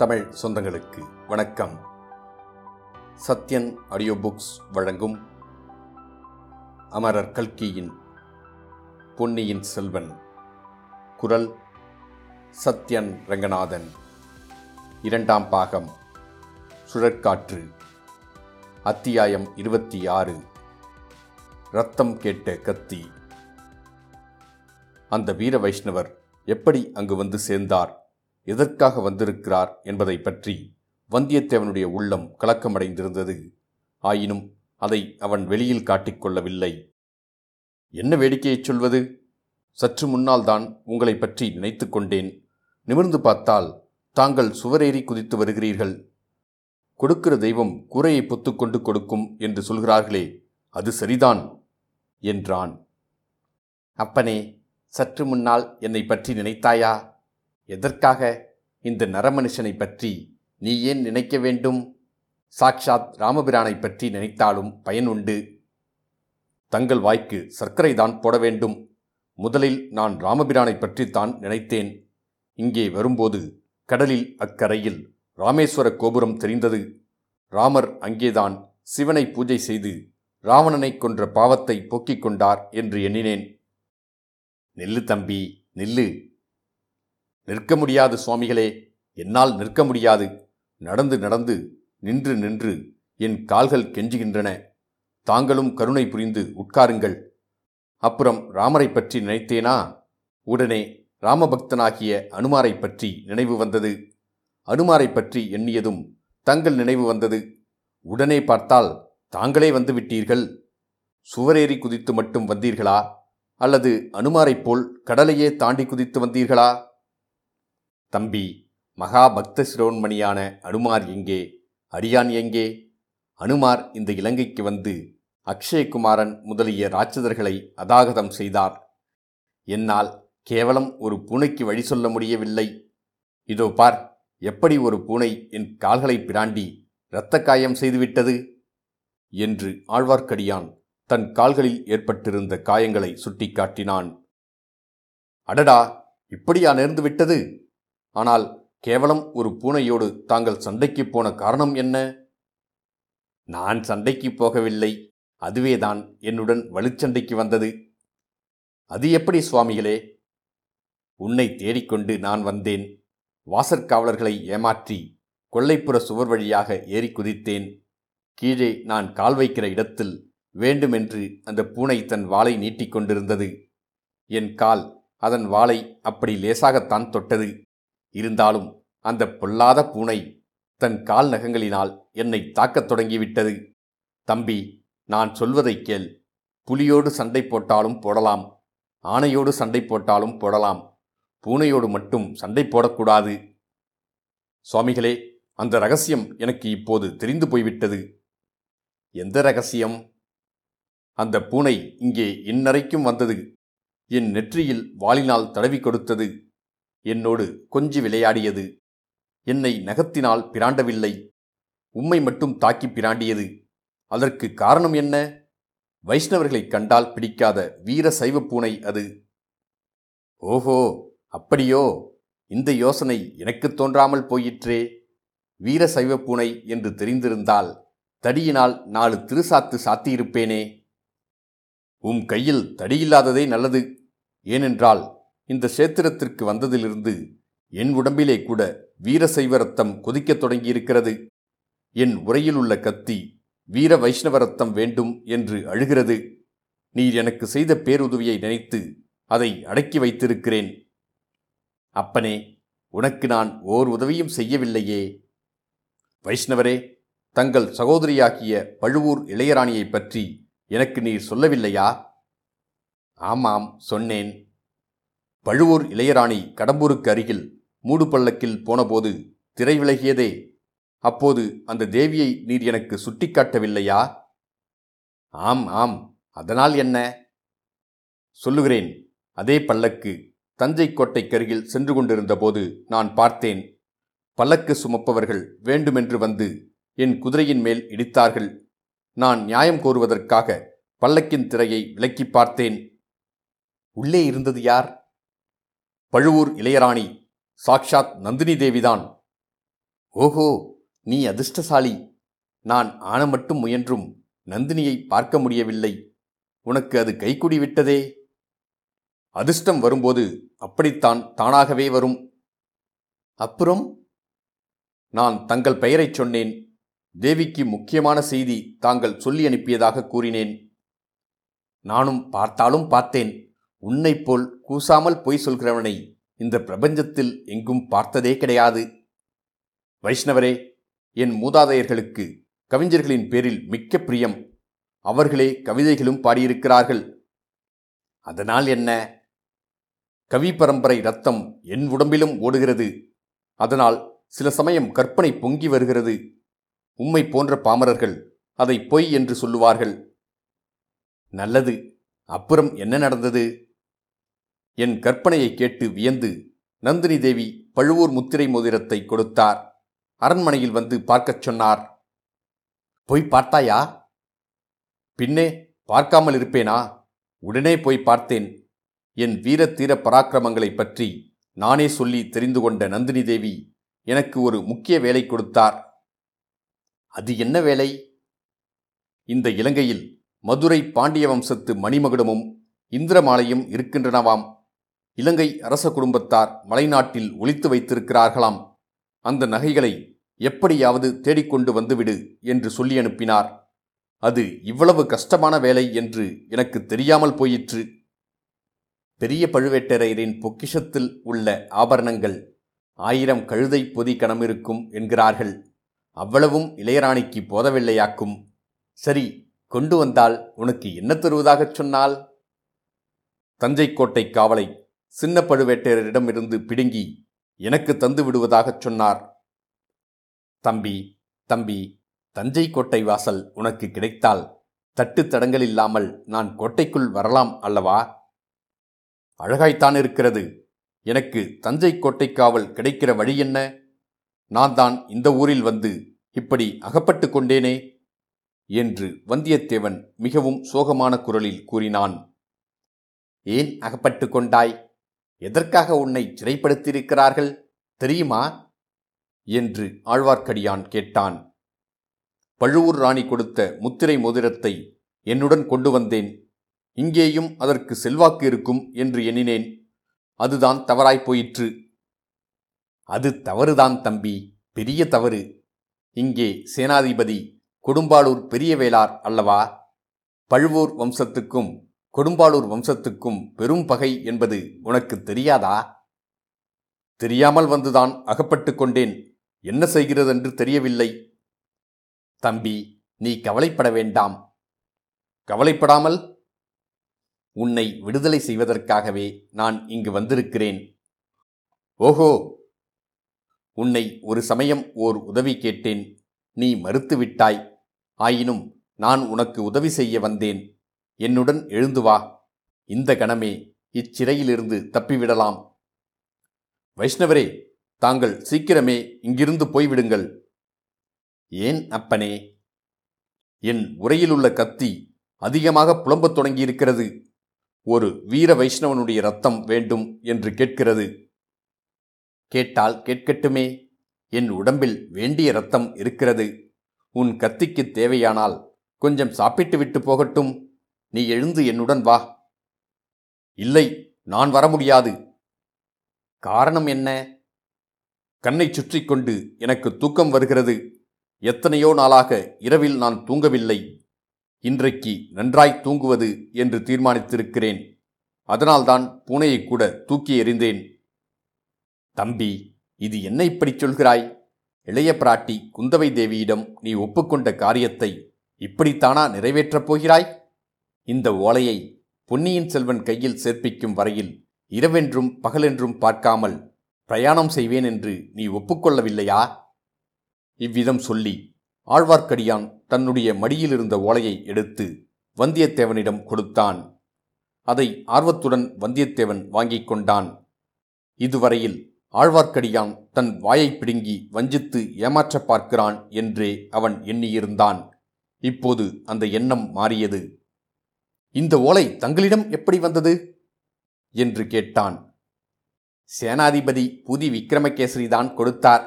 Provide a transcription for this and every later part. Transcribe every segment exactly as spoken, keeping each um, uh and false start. தமிழ் சொந்தங்களுக்கு வணக்கம். Sathyan audio books வழங்கும் அமரர் கல்கியின் பொன்னியின் செல்வன், குரல் சத்யன் ரங்கநாதன், இரண்டாம் பாகம் சுழற்காற்று, அத்தியாயம் இருபத்தி ஆறு, ரத்தம் கேட்ட கத்தி. அந்த வீர வைஷ்ணவர் எப்படி அங்கு வந்து சேர்ந்தார், எதற்காக வந்திருக்கிறார் என்பதை பற்றி வந்தியத்தேவனுடைய உள்ளம் கலக்கமடைந்திருந்தது. ஆயினும் அதை அவன் வெளியில் காட்டிக்கொள்ளவில்லை. என்ன வேடிக்கையைச் சொல்வது, சற்று முன்னால் தான் உங்களை பற்றி நினைத்து கொண்டேன், நிமிர்ந்து பார்த்தால் தாங்கள் சுவரேறி குதித்து வருகிறீர்கள். கொடுக்கிற தெய்வம் கூரையை பொத்துக்கொண்டு கொடுக்கும் என்று சொல்கிறார்களே, அது சரிதான் என்றான். அப்பனே, சற்று முன்னால் என்னை பற்றி நினைத்தாயா? எதற்காக இந்த நரமனுஷனை பற்றி நீ ஏன் நினைக்க வேண்டும்? சாக்ஷாத் ராமபிரானை பற்றி நினைத்தாலும் பயன் உண்டு. தங்கள் வாய்க்கு சர்க்கரை தான் போட வேண்டும். முதலில் நான் ராமபிரானை பற்றித்தான் நினைத்தேன். இங்கே வரும்போது கடலில் அக்கரையில் ராமேஸ்வர கோபுரம் தெரிந்தது. ராமர் அங்கேதான் சிவனை பூஜை செய்து ராவணனை கொன்ற பாவத்தை போக்கிக் கொண்டார் என்று எண்ணினேன். நில்லு தம்பி, நில்லு. நிற்க முடியாது சுவாமிகளே, என்னால் நிற்க முடியாது. நடந்து நடந்து நின்று நின்று என் கால்கள் கெஞ்சுகின்றன. தாங்களும் கருணை புரிந்து உட்காருங்கள். அப்புறம் ராமரை பற்றி நினைத்தேனா, உடனே ராமபக்தனாகிய அனுமாரை பற்றி நினைவு வந்தது. அனுமாரை பற்றி எண்ணியதும் தங்கள் நினைவு வந்தது. உடனே பார்த்தால் தாங்களே வந்து விட்டீர்கள். சுவரேறி குதித்து மட்டும் வந்தீர்களா, அல்லது அனுமாரைப் போல் கடலையே தாண்டி குதித்து வந்தீர்களா? தம்பி, மகா பக்த சிரோன்மணியான அனுமார் எங்கே, அடியான் எங்கே? அனுமார் இந்த இலங்கைக்கு வந்து அக்ஷயகுமாரன் முதலிய ராட்சதர்களை அதாகதம் செய்தார். என்னால் கேவலம் ஒரு பூனைக்கு வழி சொல்ல முடியவில்லை. இதோ பார், எப்படி ஒரு பூனை என் கால்களை பிராண்டி இரத்த காயம் செய்துவிட்டது என்று ஆழ்வார்க்கடியான் தன் கால்களில் ஏற்பட்டிருந்த காயங்களை சுட்டி காட்டினான். அடடா, இப்படியா நேர்ந்து விட்டது? ஆனால் கேவலம் ஒரு பூனையோடு தாங்கள் சண்டைக்கு போன காரணம் என்ன? நான் சண்டைக்கு போகவில்லை, அதுவேதான் என்னுடன் வலுச்சண்டைக்கு வந்தது. அது எப்படி சுவாமிகளே? உன்னை தேடிக்கொண்டு நான் வந்தேன். வாசற்காவலர்களை ஏமாற்றி கொல்லைப்புற சுவர் வழியாக ஏறி குதித்தேன். கீழே நான் கால் வைக்கிற இடத்தில் வேண்டுமென்று அந்த பூனை தன் வாளை நீட்டிக்கொண்டிருந்தது. என் கால் அதன் வாளை அப்படி லேசாகத்தான் தொட்டது. இருந்தாலும் அந்த பொல்லாத பூனை தன் கால் நகங்களினால் என்னை தாக்கத் தொடங்கிவிட்டது. தம்பி, நான் சொல்வதை கேள். புலியோடு சண்டை போட்டாலும் போடலாம், ஆனையோடு சண்டை போட்டாலும் போடலாம், பூனையோடு மட்டும் சண்டை போடக்கூடாது. சுவாமிகளே, அந்த ரகசியம் எனக்கு இப்போது தெரிந்து போய்விட்டது. எந்த ரகசியம்? அந்த பூனை இங்கே இன்னறைக்கும் வந்தது. என் நெற்றியில் வாளினால் தடவி கொடுத்தது. என்னோடு கொஞ்சி விளையாடியது. என்னை நகத்தினால் பிராண்டவில்லை, உம்மை மட்டும் தாக்கி பிராண்டியது. அதற்கு காரணம் என்ன? வைஷ்ணவர்களை கண்டால் பிடிக்காத வீர சைவ பூனை அது. ஓஹோ, அப்படியோ? இந்த யோசனை எனக்கு தோன்றாமல் போயிற்றே. வீர சைவ பூனை என்று தெரிந்திருந்தால் தடியினால் நாலு திருசாத்து சாத்தியிருப்பேனே. உம் கையில் தடியில்லாததே நல்லது. ஏனென்றால் இந்த சேத்திரத்திற்கு வந்ததிலிருந்து என் உடம்பிலே கூட வீரசைவ ரத்தம் கொதிக்கத் தொடங்கியிருக்கிறது. என் உரையில் உள்ள கத்தி வீர வைஷ்ணவ ரத்தம் வேண்டும் என்று அழுகிறது. நீர் எனக்கு செய்த பேருதவியை நினைத்து அதை அடக்கி வைத்திருக்கிறேன். அப்பனே, உனக்கு நான் ஓர் உதவியும் செய்யவில்லையே. வைஷ்ணவரே, தங்கள் சகோதரியாகிய பழுவூர் இளையராணியை பற்றி எனக்கு நீர் சொல்லவில்லையா? ஆமாம், சொன்னேன். பழுவூர் இளையராணி கடம்பூருக்கு அருகில் மூடு பள்ளக்கில் போனபோது திரை விலகியதே, அப்போது அந்த தேவியை நீர் எனக்கு சுட்டிக்காட்டவில்லையா? ஆம் ஆம், அதனால் என்ன? சொல்லுகிறேன். அதே பல்லக்கு தஞ்சைக்கோட்டைக்கருகில் சென்று கொண்டிருந்த போது நான் பார்த்தேன். பல்லக்கு சுமப்பவர்கள் வேண்டுமென்று வந்து என் குதிரையின் மேல் இடித்தார்கள். நான் நியாயம் கோருவதற்காக பல்லக்கின் திரையை விலக்கி பார்த்தேன். உள்ளே இருந்தது யார்? பழுவூர் இளையராணி, சாக்ஷாத் நந்தினி தேவிதான். ஓஹோ, நீ அதிர்ஷ்டசாலி. நான் ஆன மட்டும் முயன்றும் நந்தினியை பார்க்க முடியவில்லை. உனக்கு அது கைக்குடி விட்டதே. அதிர்ஷ்டம் வரும்போது அப்படித்தான் தானாகவே வரும். அப்புறம் நான் தங்கள் பெயரை சொன்னேன். தேவிக்கு முக்கியமான செய்தி தாங்கள் சொல்லி அனுப்பியதாக கூறினேன். நானும் பார்த்தாலும் பார்த்தேன். உன்னைப்போல் கூசாமல் பொய் சொல்கிறவனை இந்த பிரபஞ்சத்தில் எங்கும் பார்த்ததே கிடையாது. வைஷ்ணவரே, என் மூதாதையர்களுக்கு கவிஞர்களின் பேரில் மிக்க பிரியம். அவர்களே கவிதைகளும் பாடியிருக்கிறார்கள். அதனால் என்ன? கவி பரம்பரை இரத்தம் என் உடம்பிலும் ஓடுகிறது. அதனால் சில சமயம் கற்பனை பொங்கி வருகிறது. உம்மை போன்ற பாமரர்கள் அதை பொய் என்று சொல்லுவார்கள். நல்லது. அப்புறம் என்ன நடந்தது? என் கற்பனையை கேட்டு வியந்து நந்தினி தேவி பழுவூர் முத்திரை மோதிரத்தை கொடுத்தார். அரண்மனையில் வந்து பார்க்கச் சொன்னார். போய் பார்த்தாயா? பின்னே பார்க்காமல் இருப்பேனா? உடனே போய் பார்த்தேன். என் வீர தீர பராக்கிரமங்களை பற்றி நானே சொல்லி தெரிந்து கொண்ட நந்தினி தேவி எனக்கு ஒரு முக்கிய வேலை கொடுத்தார். அது என்ன வேலை? இந்த இலங்கையில் மதுரை பாண்டிய வம்சத்து மணிமகுடமும் இந்திரமாலையும் இருக்கின்றனவாம். இலங்கை அரச குடும்பத்தார் மலைநாட்டில் ஒளித்து வைத்திருக்கிறார்களாம். அந்த நகைகளை எப்படியாவது தேடிக்கொண்டு வந்துவிடு என்று சொல்லி அனுப்பினார். அது இவ்வளவு கஷ்டமான வேலை என்று எனக்கு தெரியாமல் போயிற்று. பெரிய பழுவேட்டரையரின் பொக்கிஷத்தில் உள்ள ஆபரணங்கள் ஆயிரம் கழுதை பொதி கணமிருக்கும் என்கிறார்கள். அவ்வளவும் இளையராணிக்கு போதவில்லையாக்கும். சரி, கொண்டு வந்தால் உனக்கு என்ன தருவதாகச் சொன்னால்? தஞ்சைக்கோட்டை காவலை சின்ன பழுவேட்டரையரிடமிருந்து பிடுங்கி எனக்கு தந்து விடுவதாகச் சொன்னார். தம்பி, தம்பி, தஞ்சைக்கோட்டை வாசல் உனக்கு கிடைத்தால் தட்டு தடங்கள் இல்லாமல் நான் கோட்டைக்குள் வரலாம் அல்லவா? அழகாய்த்தான் இருக்கிறது. எனக்கு தஞ்சைக்கோட்டை காவல் கிடைக்கிற வழி என்ன? நான் தான் இந்த ஊரில் வந்து இப்படி அகப்பட்டு கொண்டேனே என்று வந்தியத்தேவன் மிகவும் சோகமான குரலில் கூறினான். ஏன் அகப்பட்டு கொண்டாய்? எதற்காக உன்னை சிறைப்படுத்தியிருக்கிறார்கள் தெரியுமா என்று ஆழ்வார்க்கடியான் கேட்டான். பழுவூர் ராணி கொடுத்த முத்திரை மோதிரத்தை என்னுடன் கொண்டு வந்தேன். இங்கேயும் அதற்கு செல்வாக்கு இருக்கும் என்று எண்ணினேன். அதுதான் தவறாய்போயிற்று. அது தவறுதான் தம்பி, பெரிய தவறு. இங்கே சேனாதிபதி கொடும்பாளூர் பெரிய வேளார் அல்லவா? பழுவூர் வம்சத்துக்கும் கொடும்பாளூர் வம்சத்துக்கும் பெரும் பகை என்பது உனக்கு தெரியாதா? தெரியாமல் வந்துதான் அகப்பட்டு கொண்டேன். என்ன செய்கிறதென்று தெரியவில்லை. தம்பி, நீ கவலைப்பட வேண்டாம். கவலைப்படாமல்? உன்னை விடுதலை செய்வதற்காகவே நான் இங்கு வந்திருக்கிறேன். ஓஹோ, உன்னை ஒரு சமயம் ஓர் உதவி கேட்டேன். நீ மறுத்துவிட்டாய். ஆயினும் நான் உனக்கு உதவி செய்ய வந்தேன். என்னுடன் எழுந்து வா. இந்த கணமே இச்சிறையிலிருந்து தப்பிவிடலாம். வைஷ்ணவரே, தாங்கள் சீக்கிரமே இங்கிருந்து போய்விடுங்கள். ஏன் அப்பனே? என் உரையிலுள்ள கத்தி அதிகமாக புலம்பத் தொடங்கியிருக்கிறது. ஒரு வீர வைஷ்ணவனுடைய இரத்தம் வேண்டும் என்று கேட்கிறது. கேட்டால் கேட்கட்டுமே. என் உடம்பில் வேண்டிய இரத்தம் இருக்கிறது. உன் கத்திக்கு தேவையானால் கொஞ்சம் சாப்பிட்டு விட்டு போகட்டும். நீ எழுந்து என்னுடன் வா. இல்லை, நான் வர முடியாது. காரணம் என்ன? கண்ணை சுற்றி கொண்டு எனக்கு தூக்கம் வருகிறது. எத்தனையோ நாளாக இரவில் நான் தூங்கவில்லை. இன்றைக்கு நன்றாய் தூங்குவது என்று தீர்மானித்திருக்கிறேன். அதனால்தான் பூனையை கூட தூக்கி எறிந்தேன். தம்பி, இது என்ன இப்படி சொல்கிறாய்? இளைய பிராட்டி குந்தவை தேவியிடம் நீ ஒப்புக்கொண்ட காரியத்தை இப்படித்தானா நிறைவேற்றப் போகிறாய்? இந்த ஓலையை பொன்னியின் செல்வன் கையில் சேர்ப்பிக்கும் வரையில் இரவென்றும் பகலென்றும் பார்க்காமல் பிரயாணம் செய்வேன் என்று நீ ஒப்புக்கொள்ளவில்லையா? இவ்விதம் சொல்லி ஆழ்வார்க்கடியான் தன்னுடைய மடியிலிருந்த ஓலையை எடுத்து வந்தியத்தேவனிடம் கொடுத்தான். அதை ஆர்வத்துடன் வந்தியத்தேவன் வாங்கிக் கொண்டான். இதுவரையில் ஆழ்வார்க்கடியான் தன் வாயை பிடுங்கி வஞ்சித்து ஏமாற்ற பார்க்கிறான் என்றே அவன் எண்ணியிருந்தான். இப்போது அந்த எண்ணம் மாறியது. இந்த ஓலை தங்களிடம் எப்படி வந்தது என்று கேட்டான். சேனாதிபதி புதி விக்ரமகேசரி தான் கொடுத்தார்.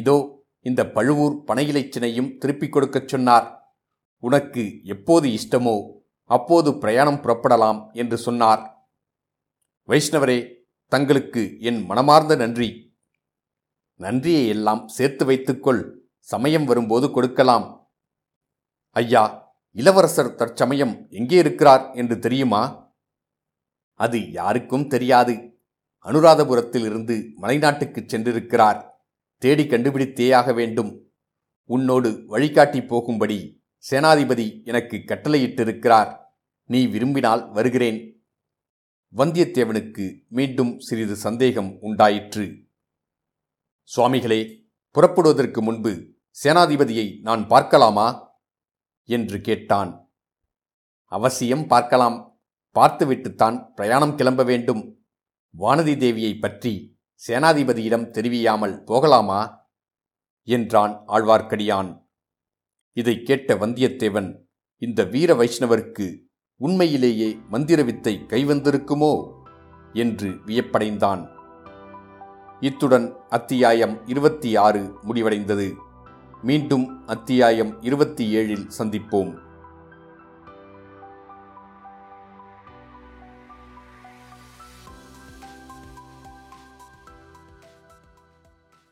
இதோ இந்த பழுவூர் பனையிலைச்சினையும் திருப்பிக் கொடுக்கச் சொன்னார். உனக்கு எப்போது இஷ்டமோ அப்போது பிரயாணம் புறப்படலாம் என்று சொன்னார். வைஷ்ணவரே, தங்களுக்கு என் மனமார்ந்த நன்றி. நன்றியை எல்லாம் சேர்த்து வைத்துக்கொள், சமயம் வரும்போது கொடுக்கலாம். ஐயா, இளவரசர் தற்சமயம் எங்கே இருக்கிறார் என்று தெரியுமா? அது யாருக்கும் தெரியாது. அனுராதபுரத்தில் இருந்து மலைநாட்டுக்கு சென்றிருக்கிறார். தேடி கண்டுபிடித்தேயாக வேண்டும். உன்னோடு வழிகாட்டி போகும்படி சேனாதிபதி எனக்கு கட்டளையிட்டிருக்கிறார். நீ விரும்பினால் வருகிறேன். வந்தியத்தேவனுக்கு மீண்டும் சிறிது சந்தேகம் உண்டாயிற்று. சுவாமிகளே, புறப்படுவதற்கு முன்பு சேனாதிபதியை நான் பார்க்கலாமா என்று கேட்டான். அவசியம் பார்க்கலாம். பார்த்துவிட்டுத்தான் பிரயாணம் கிளம்ப வேண்டும். வானதி தேவியை பற்றி சேனாதிபதியிடம் தெரிவியாமல் போகலாமா என்றான் ஆழ்வார்க்கடியான். இதை கேட்ட வந்தியத்தேவன், இந்த வீர வைஷ்ணவருக்கு உண்மையிலேயே மந்திரவித்தை கைவந்திருக்குமோ என்று வியப்படைந்தான். இத்துடன் அத்தியாயம் இருபத்தி ஆறு முடிவடைந்தது. மீண்டும் அத்தியாயம் இருபத்தி ஏழில் சந்திப்போம்.